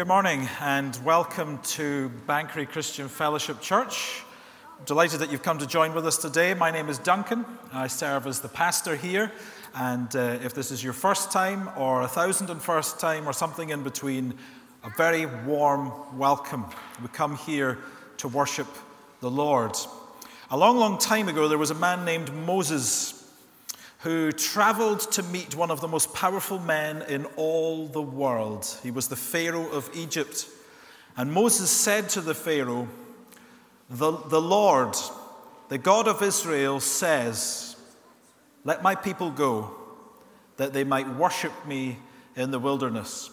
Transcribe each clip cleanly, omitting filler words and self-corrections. Good morning and welcome to Banbury Christian Fellowship Church. I'm delighted that you've come to join with us today. My name is Duncan. I serve as the pastor here. And if this is your first time or 1,001st time or something in between, a very warm welcome. We come here to worship the Lord. A long, long time ago, there was a man named Moses who traveled to meet one of the most powerful men in all the world. He was the Pharaoh of Egypt. And Moses said to the Pharaoh, the Lord, the God of Israel, says, let my people go, that they might worship me in the wilderness.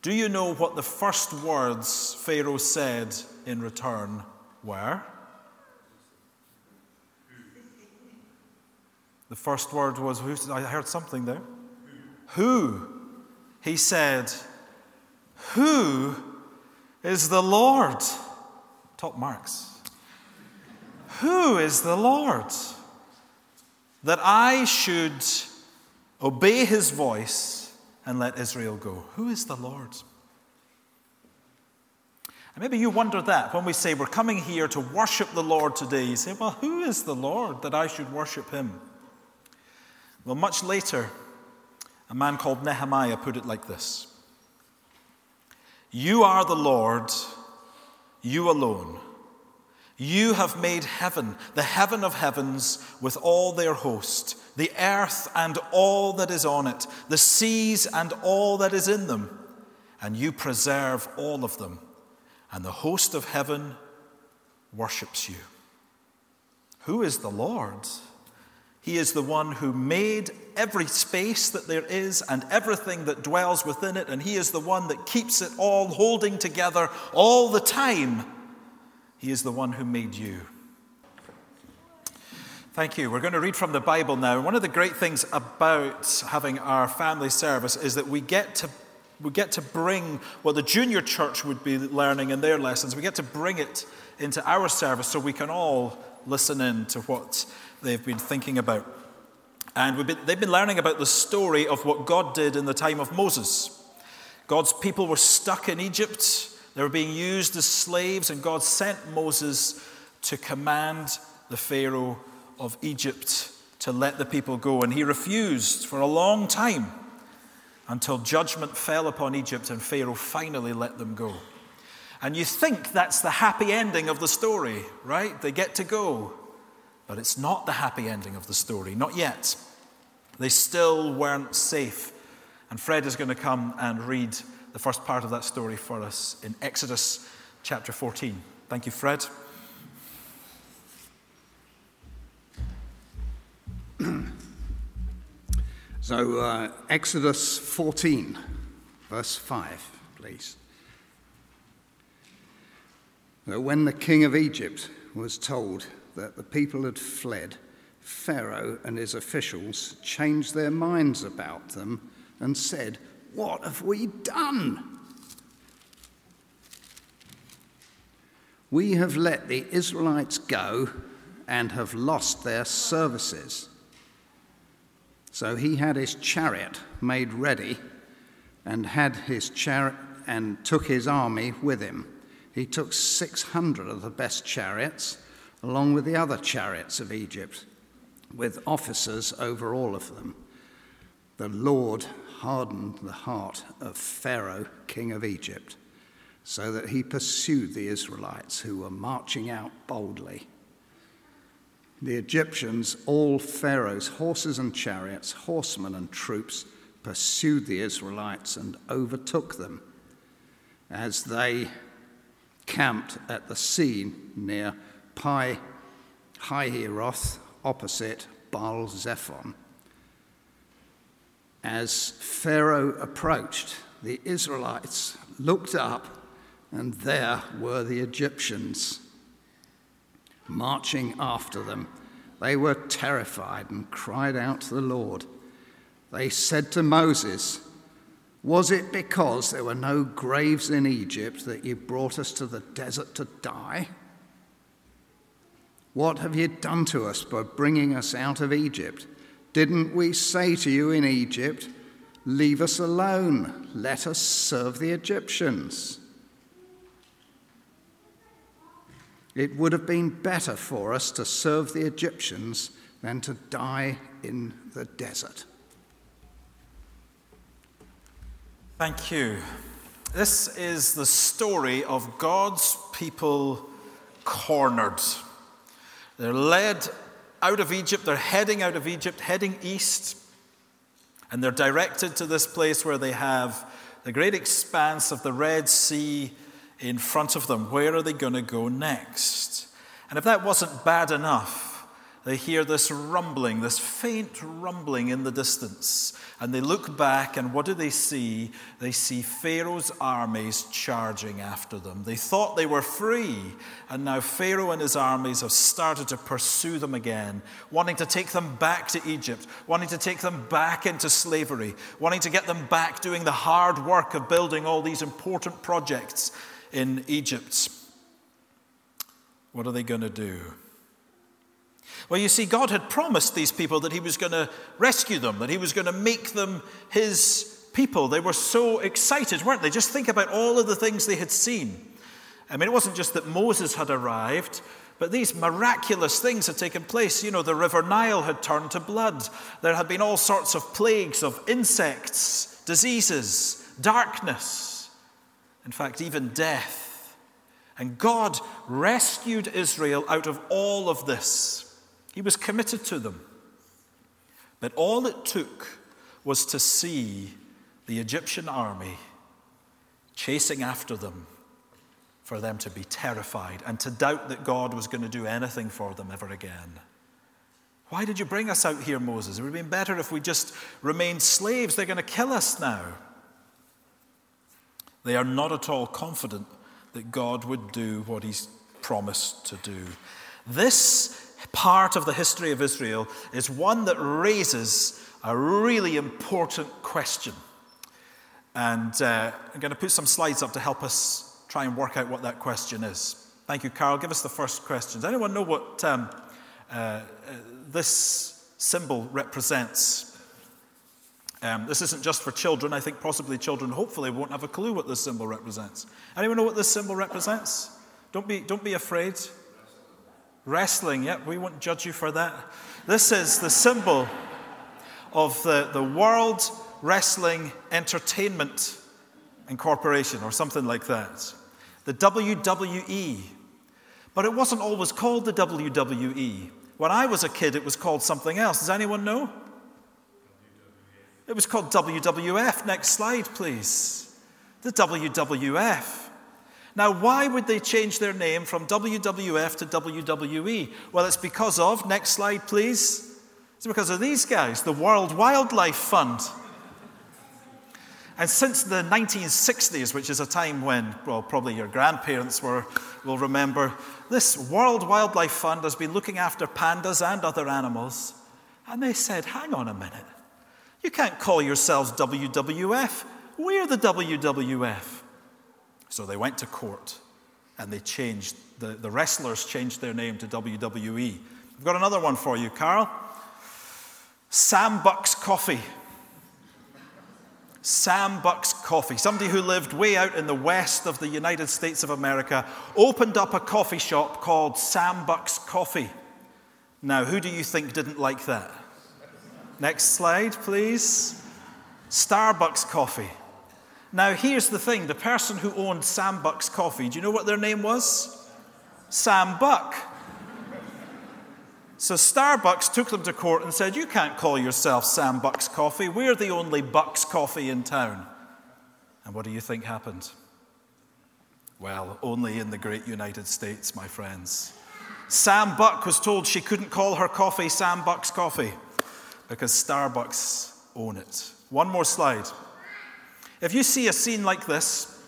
Do you know what the first words Pharaoh said in return were? The first word was, who? I heard something there. Who? He said, who is the Lord? Top marks. Who is the Lord? That I should obey his voice and let Israel go. Who is the Lord? And maybe you wonder that when we say we're coming here to worship the Lord today. You say, well, who is the Lord that I should worship him? Well, much later, a man called Nehemiah put it like this. You are the Lord, you alone. You have made heaven, the heaven of heavens, with all their host, the earth and all that is on it, the seas and all that is in them, and you preserve all of them, and the host of heaven worships you. Who is the Lord? He is the one who made every space that there is and everything that dwells within it, and he is the one that keeps it all holding together all the time. He is the one who made you. Thank you. We're going to read from the Bible now. One of the great things about having our family service is that we get to bring what the junior church would be learning in their lessons. We get to bring it into our service so we can all listen in to what they've been thinking about. And they've been learning about the story of what God did in the time of Moses. God's people were stuck in Egypt. They were being used as slaves, and God sent Moses to command the Pharaoh of Egypt to let the people go. And he refused for a long time until judgment fell upon Egypt and Pharaoh finally let them go. And you think that's the happy ending of the story, right? They get to go. But it's not the happy ending of the story, not yet. They still weren't safe. And Fred is going to come and read the first part of that story for us in Exodus chapter 14. Thank you, Fred. So Exodus 14, verse 5, please. Now, when the king of Egypt was told that the people had fled, Pharaoh and his officials changed their minds about them and said, what have we done? We have let the Israelites go and have lost their services. So he had his chariot made ready and took his army with him. He took 600 of the best chariots, along with the other chariots of Egypt, with officers over all of them. The Lord hardened the heart of Pharaoh, king of Egypt, so that he pursued the Israelites who were marching out boldly. The Egyptians, all Pharaoh's horses and chariots, horsemen and troops, pursued the Israelites and overtook them as they camped at the sea near Pi-hahiroth, opposite Baal-zephon. As Pharaoh approached, the Israelites looked up, and there were the Egyptians marching after them. They were terrified and cried out to the Lord. They said to Moses, was it because there were no graves in Egypt that you brought us to the desert to die? What have you done to us by bringing us out of Egypt? Didn't we say to you in Egypt, Leave us alone. Let us serve the Egyptians. It would have been better for us to serve the Egyptians than to die in the desert. Thank you. This is the story of God's people cornered. They're led out of Egypt. They're heading out of Egypt, heading east. And they're directed to this place where they have the great expanse of the Red Sea in front of them. Where are they going to go next? And if that wasn't bad enough, they hear this rumbling, this faint rumbling in the distance. And they look back, and what do they see? They see Pharaoh's armies charging after them. They thought they were free, and now Pharaoh and his armies have started to pursue them again, wanting to take them back to Egypt, wanting to take them back into slavery, wanting to get them back doing the hard work of building all these important projects in Egypt. What are they going to do? Well, you see, God had promised these people that he was going to rescue them, that he was going to make them his people. They were so excited, weren't they? Just think about all of the things they had seen. I mean, it wasn't just that Moses had arrived, but these miraculous things had taken place. You know, the River Nile had turned to blood. There had been all sorts of plagues of insects, diseases, darkness, in fact, even death. And God rescued Israel out of all of this. He was committed to them. But all it took was to see the Egyptian army chasing after them for them to be terrified and to doubt that God was going to do anything for them ever again. Why did you bring us out here, Moses? It would have been better if we just remained slaves. They're going to kill us now. They are not at all confident that God would do what he's promised to do. This part of the history of Israel is one that raises a really important question. And I'm going to put some slides up to help us try and work out what that question is. Thank you, Carl. Give us the first question. Does anyone know what this symbol represents? This isn't just for children. I think possibly children hopefully won't have a clue what this symbol represents. Anyone know what this symbol represents? Don't be afraid. Wrestling, yep, we won't judge you for that. This is the symbol of the World Wrestling Entertainment Incorporation or something like that. The WWE. But it wasn't always called the WWE. When I was a kid, it was called something else. Does anyone know? It was called WWF. Next slide, please. The WWF. Now, why would they change their name from WWF to WWE? Well, it's because of, next slide, please. It's because of these guys, the World Wildlife Fund. And since the 1960s, which is a time when, well, probably your grandparents will remember, this World Wildlife Fund has been looking after pandas and other animals. And they said, hang on a minute. You can't call yourselves WWF. We're the WWF. So they went to court and they changed, the wrestlers changed their name to WWE. I've got another one for you, Carl. Sam Buck's Coffee. Sam Buck's Coffee. Somebody who lived way out in the west of the United States of America opened up a coffee shop called Sam Buck's Coffee. Now, who do you think didn't like that? Next slide, please. Starbucks Coffee. Now, here's the thing. The person who owned Sam Buck's Coffee, do you know what their name was? Sam Buck. So Starbucks took them to court and said, you can't call yourself Sam Buck's Coffee. We're the only Buck's Coffee in town. And what do you think happened? Well, only in the great United States, my friends. Sam Buck was told she couldn't call her coffee Sam Buck's Coffee because Starbucks own it. One more slide. If you see a scene like this,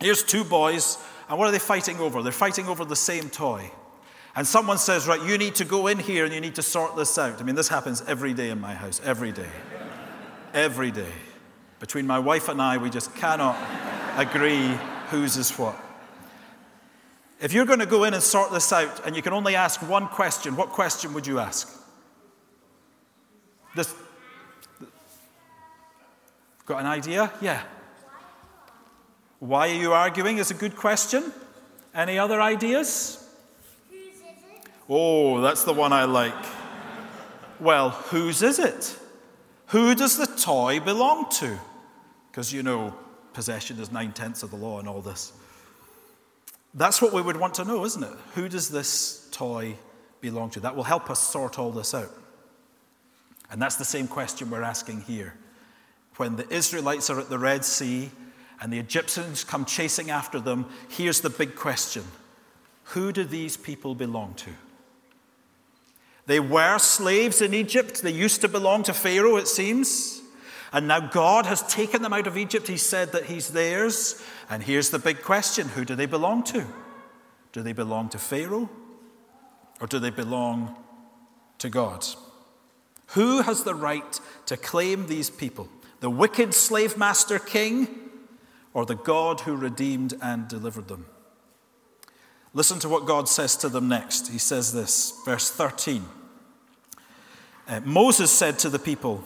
here's two boys, and what are they fighting over? They're fighting over the same toy. And someone says, right, you need to go in here and you need to sort this out. I mean, this happens every day in my house, every day. Every day. Between my wife and I, we just cannot agree whose is what. If you're going to go in and sort this out, and you can only ask one question, what question would you ask? This. Got an idea? Yeah. Why are you arguing is a good question. Any other ideas? Whose is it? Oh, that's the one I like. Well, whose is it? Who does the toy belong to? Because, you know, possession is 9/10 of the law and all this. That's what we would want to know, isn't it? Who does this toy belong to? That will help us sort all this out. And that's the same question we're asking here. When the Israelites are at the Red Sea and the Egyptians come chasing after them, here's the big question. Who do these people belong to? They were slaves in Egypt. They used to belong to Pharaoh, it seems. And now God has taken them out of Egypt. He said that he's theirs. And here's the big question. Who do they belong to? Do they belong to Pharaoh? Or do they belong to God? Who has the right to claim these people? The wicked slave master king or the God who redeemed and delivered them? Listen to what God says to them next. He says this, verse 13. Moses said to the people,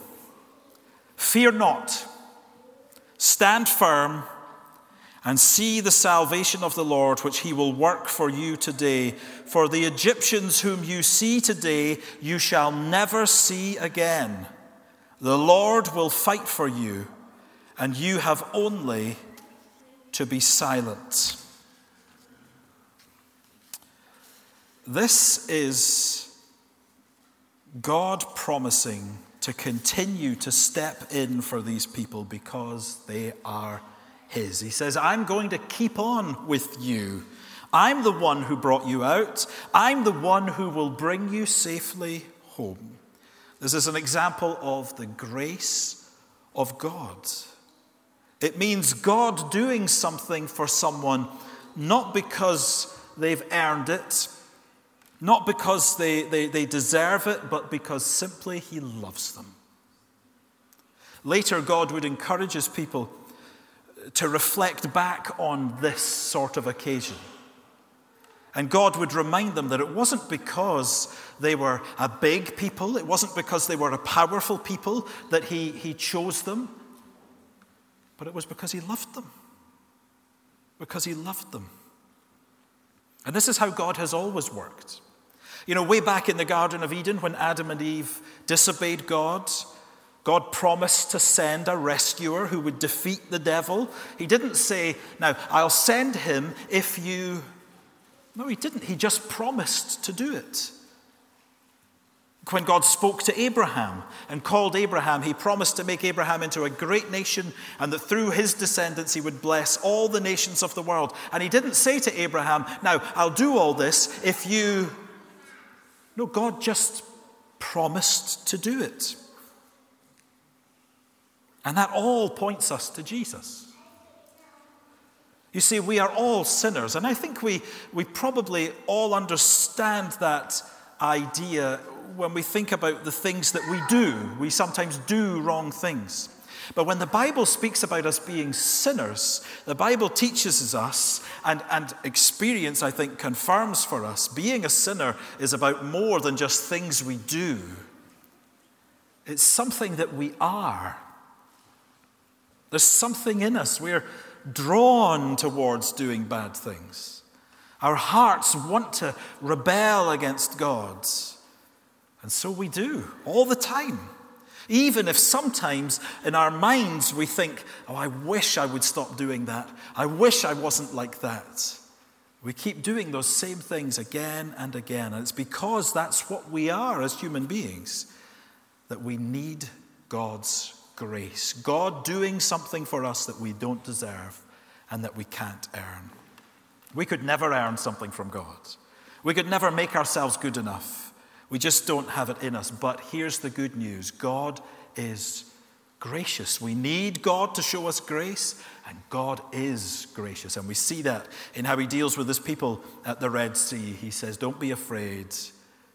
"Fear not, stand firm and see the salvation of the Lord, which he will work for you today. For the Egyptians whom you see today, you shall never see again. The Lord will fight for you, and you have only to be silent." This is God promising to continue to step in for these people because they are his. He says, "I'm going to keep on with you. I'm the one who brought you out. I'm the one who will bring you safely home." This is an example of the grace of God. It means God doing something for someone, not because they've earned it, not because they deserve it, but because simply he loves them. Later, God would encourage his people to reflect back on this sort of occasion. And God would remind them that it wasn't because they were a big people, it wasn't because they were a powerful people that he chose them, but it was because he loved them. Because he loved them. And this is how God has always worked. You know, way back in the Garden of Eden when Adam and Eve disobeyed God, God promised to send a rescuer who would defeat the devil. He didn't say, "Now, I'll send him if you..." No, he didn't. He just promised to do it. When God spoke to Abraham and called Abraham, he promised to make Abraham into a great nation and that through his descendants he would bless all the nations of the world. And he didn't say to Abraham, "Now, I'll do all this if you..." No, God just promised to do it. And that all points us to Jesus. You see, we are all sinners. And I think we probably all understand that idea when we think about the things that we do. We sometimes do wrong things. But when the Bible speaks about us being sinners, the Bible teaches us, and experience, I think, confirms for us, being a sinner is about more than just things we do. It's something that we are. There's something in us. We're drawn towards doing bad things. Our hearts want to rebel against God. And so we do all the time. Even if sometimes in our minds we think, "Oh, I wish I would stop doing that. I wish I wasn't like that." We keep doing those same things again and again. And it's because that's what we are as human beings that we need God's grace, God doing something for us that we don't deserve and that we can't earn. We could never earn something from God. We could never make ourselves good enough. We just don't have it in us. But here's the good news. God is gracious. We need God to show us grace, and God is gracious. And we see that in how he deals with his people at the Red Sea. He says, "Don't be afraid.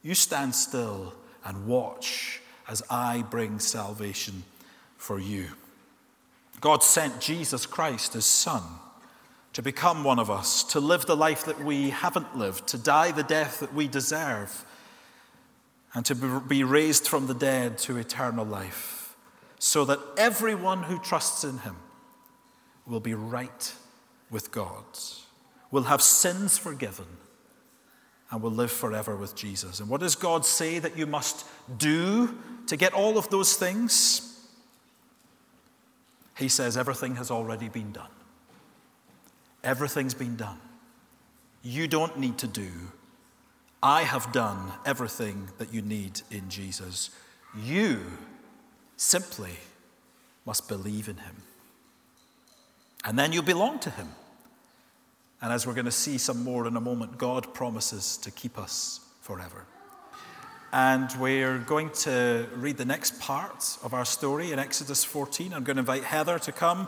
You stand still and watch as I bring salvation for you." God sent Jesus Christ, his son, to become one of us, to live the life that we haven't lived, to die the death that we deserve, and to be raised from the dead to eternal life, so that everyone who trusts in him will be right with God, will have sins forgiven, and will live forever with Jesus. And what does God say that you must do to get all of those things? He says everything has already been done. Everything's been done. You don't need to do. I have done everything that you need in Jesus. You simply must believe in him. And then you belong to him. And as we're going to see some more in a moment, God promises to keep us forever. And we're going to read the next part of our story in Exodus 14. I'm going to invite Heather to come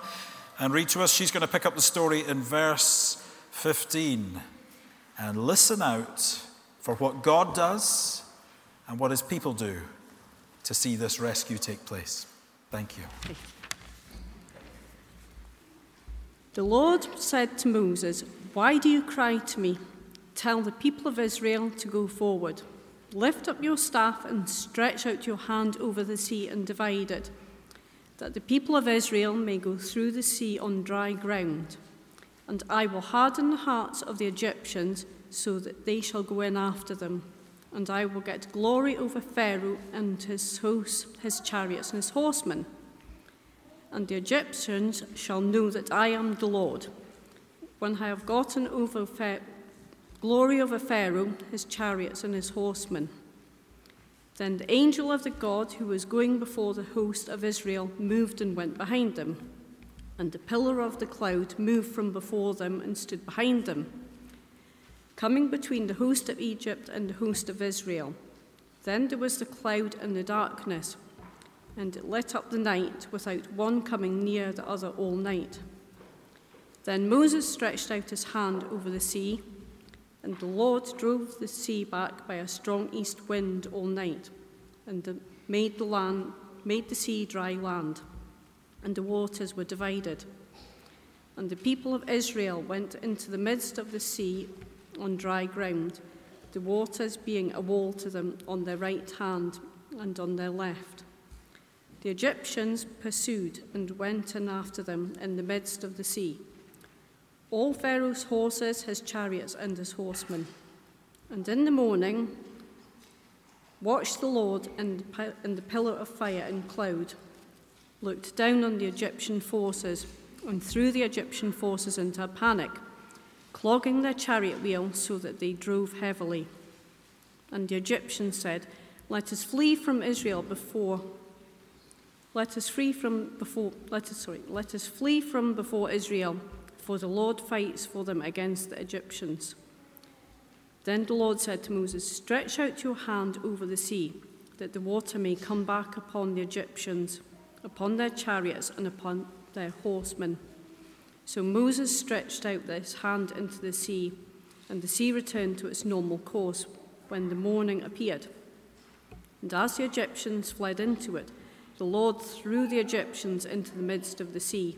and read to us. She's going to pick up the story in verse 15. And listen out for what God does and what his people do to see this rescue take place. Thank you. The Lord said to Moses, "Why do you cry to me? Tell the people of Israel to go forward. Lift up your staff and stretch out your hand over the sea and divide it, that the people of Israel may go through the sea on dry ground. And I will harden the hearts of the Egyptians so that they shall go in after them. And I will get glory over Pharaoh and his hosts, his chariots and his horsemen. And the Egyptians shall know that I am the Lord, when I have gotten over glory over Pharaoh, his chariots and his horsemen." Then the angel of the God who was going before the host of Israel moved and went behind them. And the pillar of the cloud moved from before them and stood behind them, coming between the host of Egypt and the host of Israel. Then there was the cloud and the darkness, and it lit up the night without one coming near the other all night. Then Moses stretched out his hand over the sea, and the Lord drove the sea back by a strong east wind all night, and made the sea dry land, and the waters were divided. And the people of Israel went into the midst of the sea on dry ground, the waters being a wall to them on their right hand and on their left. The Egyptians pursued and went in after them in the midst of the sea, all Pharaoh's horses, his chariots, and his horsemen. And in the morning watched the Lord in the pillar of fire and cloud, looked down on the Egyptian forces, and threw the Egyptian forces into a panic, clogging their chariot wheels so that they drove heavily. And the Egyptians said, "Let us flee from Israel before. Let us flee from before Israel, for the Lord fights for them against the Egyptians." Then the Lord said to Moses, "Stretch out your hand over the sea, that the water may come back upon the Egyptians, upon their chariots and upon their horsemen." So Moses stretched out his hand into the sea, and the sea returned to its normal course when the morning appeared. And as the Egyptians fled into it, the Lord threw the Egyptians into the midst of the sea.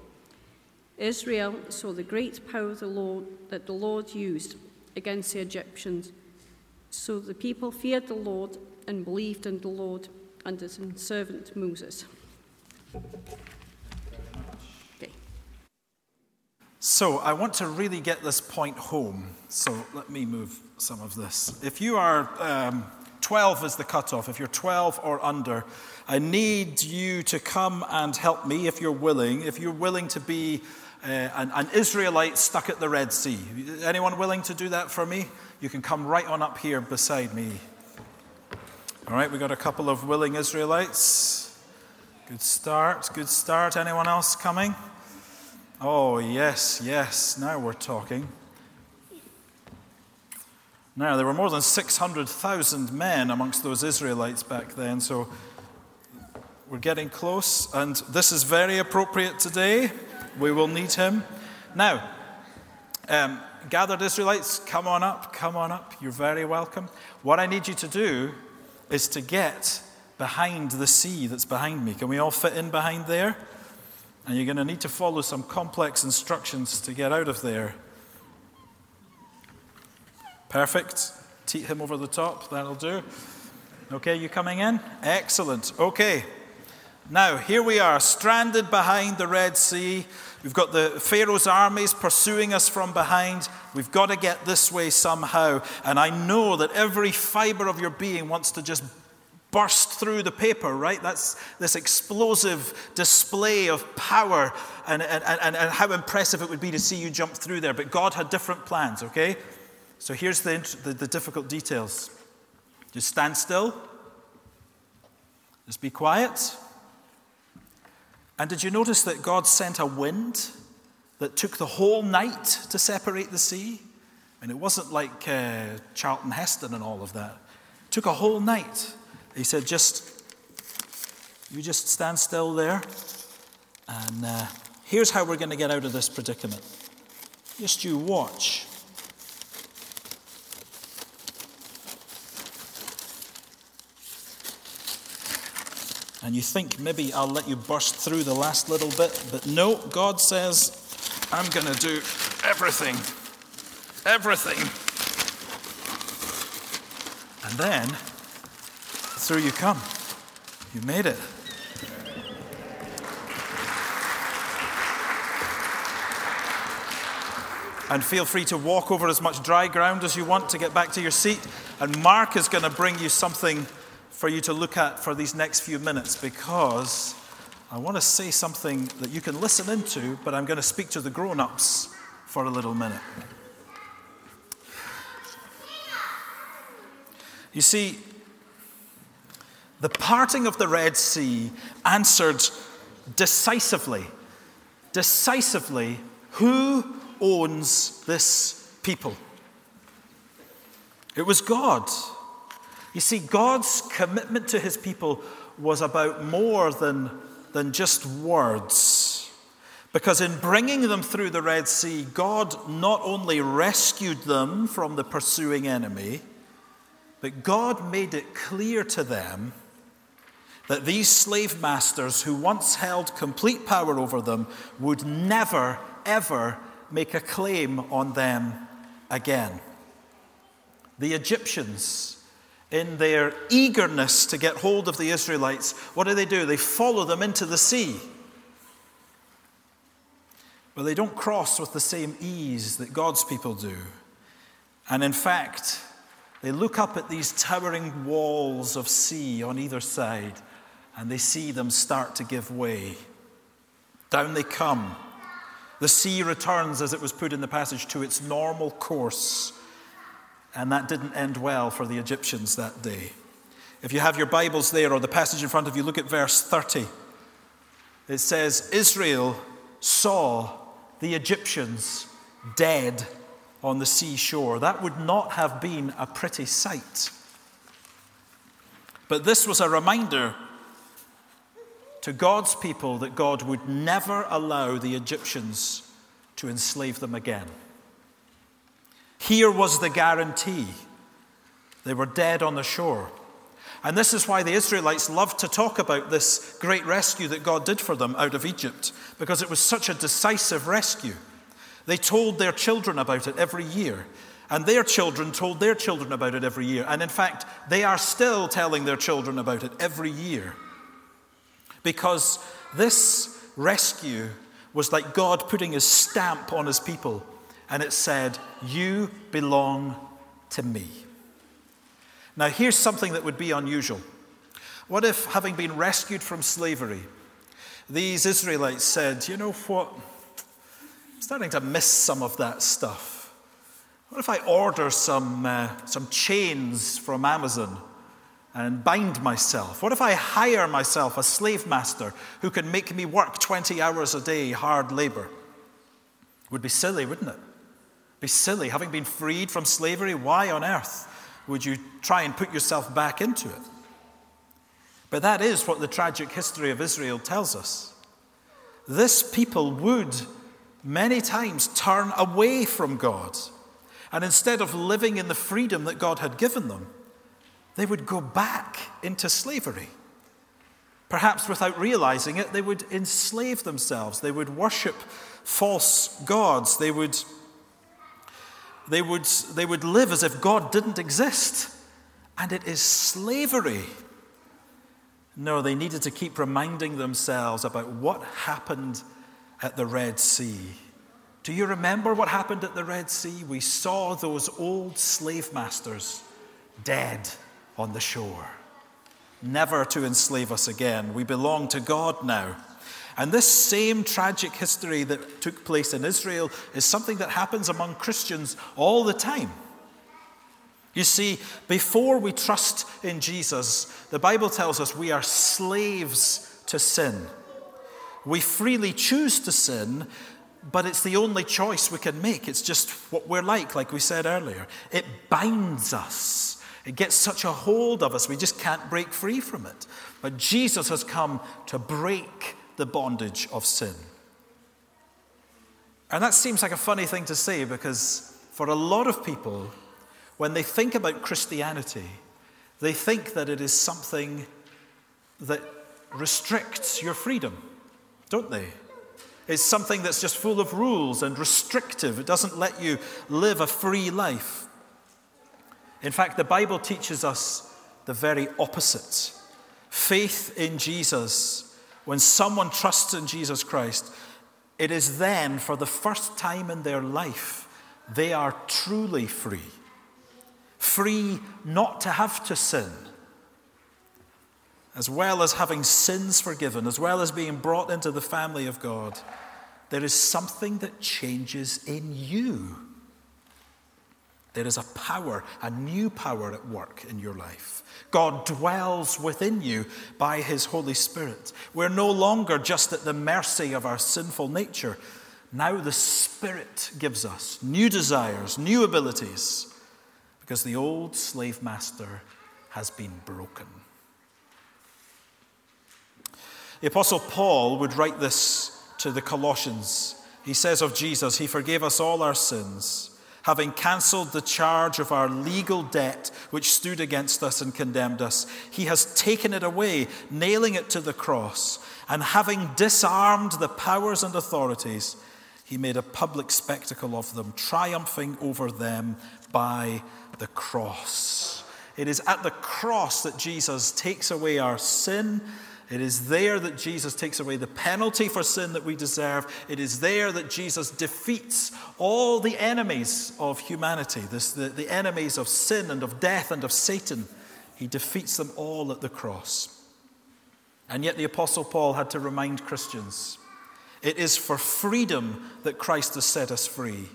Israel saw the great power of the Lord that the Lord used against the Egyptians. So the people feared the Lord and believed in the Lord and his servant Moses. Okay. So I want to really get this point home. So let me move some of this. If you are... 12 is the cutoff. If you're 12 or under, I need you to come and help me if you're willing. If you're willing to be an Israelite stuck at the Red Sea. Anyone willing to do that for me? You can come right on up here beside me. All right, we got a couple of willing Israelites. Good start, good start. Anyone else coming? Oh, yes, yes. Now we're talking. Now, there were more than 600,000 men amongst those Israelites back then, so we're getting close, and this is very appropriate today. We will need him. Now, gathered Israelites, come on up. You're very welcome. What I need you to do is to get behind the sea that's behind me. Can we all fit in behind there? And you're going to need to follow some complex instructions to get out of there. Perfect. Teat him over the top. That'll do. Okay, you coming in? Excellent. Okay. Now, here we are, stranded behind the Red Sea. We've got the Pharaoh's armies pursuing us from behind. We've got to get this way somehow. And I know that every fiber of your being wants to just burst through the paper, right? That's this explosive display of power and how impressive it would be to see you jump through there. But God had different plans, okay? So here's the difficult details. Just stand still. Just be quiet. And did you notice that God sent a wind that took the whole night to separate the sea? And it wasn't like Charlton Heston and all of that. It took a whole night. He said, you just stand still there. And here's how we're going to get out of this predicament. Just you watch. And you think, maybe I'll let you burst through the last little bit. But no, God says, I'm going to do everything. Everything. And then, through you come. You made it. And feel free to walk over as much dry ground as you want to get back to your seat. And Mark is going to bring you something for you to look at for these next few minutes, because I want to say something that you can listen into, but I'm going to speak to the grown-ups for a little minute. You see, the parting of the Red Sea answered decisively, who owns this people? It was God. You see, God's commitment to his people was about more than just words. Because in bringing them through the Red Sea, God not only rescued them from the pursuing enemy, but God made it clear to them that these slave masters who once held complete power over them would never, ever make a claim on them again. The Egyptians, in their eagerness to get hold of the Israelites, what do? They follow them into the sea. But they don't cross with the same ease that God's people do. And in fact, they look up at these towering walls of sea on either side, and they see them start to give way. Down they come. The sea returns, as it was put in the passage, to its normal course. And that didn't end well for the Egyptians that day. If you have your Bibles there or the passage in front of you, look at verse 30. It says, Israel saw the Egyptians dead on the seashore. That would not have been a pretty sight. But this was a reminder to God's people that God would never allow the Egyptians to enslave them again. Here was the guarantee. They were dead on the shore. And this is why the Israelites loved to talk about this great rescue that God did for them out of Egypt, because it was such a decisive rescue. They told their children about it every year, and their children told their children about it every year. And in fact, they are still telling their children about it every year, because this rescue was like God putting his stamp on his people. And it said, you belong to me. Now, here's something that would be unusual. What if, having been rescued from slavery, these Israelites said, you know what? I'm starting to miss some of that stuff. What if I order some chains from Amazon and bind myself? What if I hire myself a slave master who can make me work 20 hours a day, hard labor? Would be silly, wouldn't it? Be silly. Having been freed from slavery, why on earth would you try and put yourself back into it? But that is what the tragic history of Israel tells us. this people would many times turn away from God. And instead of living in the freedom that God had given them, they would go back into slavery. Perhaps without realizing it, they would enslave themselves. They would worship false gods. They would live as if God didn't exist. And it is slavery. No, they needed to keep reminding themselves about what happened at the Red Sea. Do you remember what happened at the Red Sea? We saw those old slave masters dead on the shore, never to enslave us again. We belong to God now. And this same tragic history that took place in Israel is something that happens among Christians all the time. You see, before we trust in Jesus, the Bible tells us we are slaves to sin. We freely choose to sin, but it's the only choice we can make. It's just what we're like we said earlier. It binds us. It gets such a hold of us, we just can't break free from it. But Jesus has come to break the bondage of sin. And that seems like a funny thing to say, because for a lot of people, when they think about Christianity, they think that it is something that restricts your freedom, don't they? It's something that's just full of rules and restrictive. It doesn't let you live a free life. In fact, the Bible teaches us the very opposite. Faith in Jesus, when someone trusts in Jesus Christ, it is then, for the first time in their life, they are truly free. Free not to have to sin. As well as having sins forgiven, as well as being brought into the family of God, there is something that changes in you. There is a power, a new power at work in your life. God dwells within you by his Holy Spirit. We're no longer just at the mercy of our sinful nature. Now the Spirit gives us new desires, new abilities, because the old slave master has been broken. The Apostle Paul would write this to the Colossians. He says of Jesus, he forgave us all our sins, having cancelled the charge of our legal debt which stood against us and condemned us. He has taken it away, nailing it to the cross, and having disarmed the powers and authorities, he made a public spectacle of them, triumphing over them by the cross. It is at the cross that Jesus takes away our sin. It is there that Jesus takes away the penalty for sin that we deserve. It is there that Jesus defeats all the enemies of humanity, the enemies of sin and of death and of Satan. He defeats them all at the cross. And yet the Apostle Paul had to remind Christians, it is for freedom that Christ has set us free.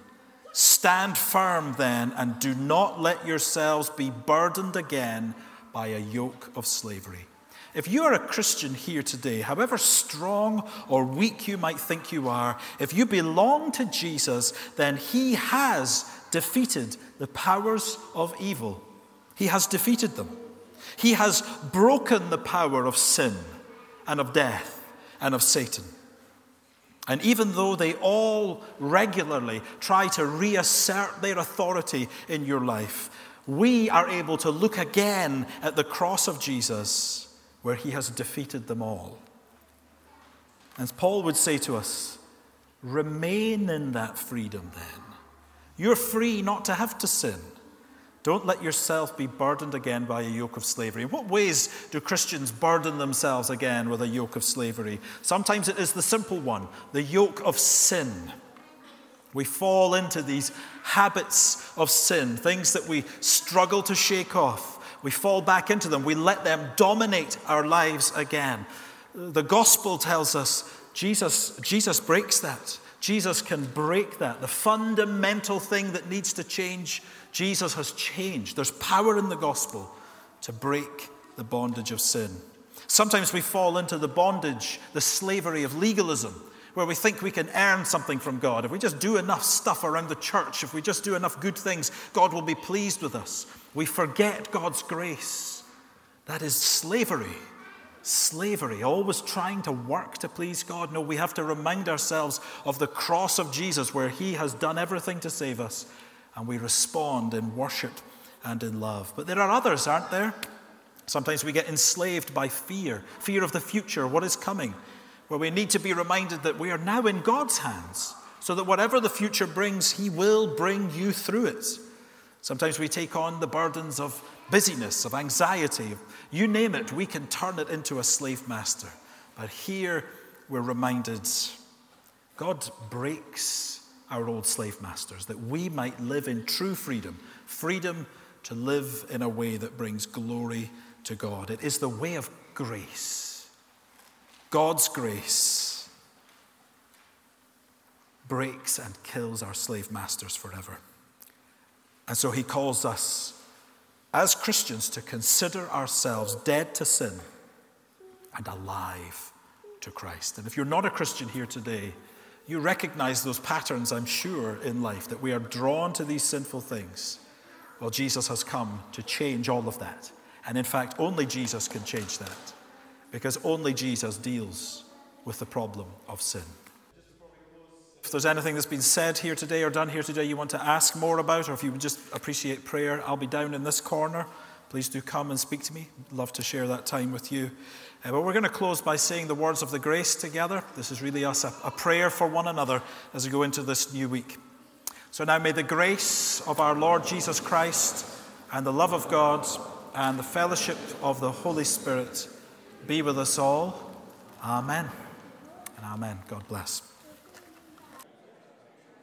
Stand firm then, and do not let yourselves be burdened again by a yoke of slavery. If you are a Christian here today, however strong or weak you might think you are, if you belong to Jesus, then he has defeated the powers of evil. He has defeated them. He has broken the power of sin and of death and of Satan. And even though they all regularly try to reassert their authority in your life, we are able to look again at the cross of Jesus, where he has defeated them all. And Paul would say to us, remain in that freedom then. You're free not to have to sin. Don't let yourself be burdened again by a yoke of slavery. In what ways do Christians burden themselves again with a yoke of slavery? Sometimes it is the simple one, the yoke of sin. We fall into these habits of sin, things that we struggle to shake off. We fall back into them. We let them dominate our lives again. The gospel tells us Jesus breaks that. Jesus can break that. The fundamental thing that needs to change, Jesus has changed. There's power in the gospel to break the bondage of sin. Sometimes we fall into the bondage, the slavery of legalism, where we think we can earn something from God. If we just do enough stuff around the church, if we just do enough good things, God will be pleased with us. We forget God's grace. That is slavery. slavery, always trying to work to please God. No, we have to remind ourselves of the cross of Jesus, where he has done everything to save us, and we respond in worship and in love. But there are others, aren't there? Sometimes we get enslaved by fear of the future, what is coming, where we need to be reminded that we are now in God's hands, so that whatever the future brings, he will bring you through it. Sometimes we take on the burdens of busyness, of anxiety, you name it, we can turn it into a slave master. But here we're reminded God breaks our old slave masters, that we might live in true freedom, freedom to live in a way that brings glory to God. It is the way of grace. God's grace breaks and kills our slave masters forever. And so he calls us as Christians to consider ourselves dead to sin and alive to Christ. And if you're not a Christian here today, you recognize those patterns, I'm sure, in life, that we are drawn to these sinful things. Well, Jesus has come to change all of that. And in fact, only Jesus can change that, because only Jesus deals with the problem of sin. If there's anything that's been said here today or done here today you want to ask more about, or if you would just appreciate prayer, I'll be down in this corner. Please do come and speak to me. Love to share that time with you. But we're going to close by saying the words of the grace together. This is really us, a prayer for one another as we go into this new week. So now may the grace of our Lord Jesus Christ and the love of God and the fellowship of the Holy Spirit be with us all. Amen and amen. God bless.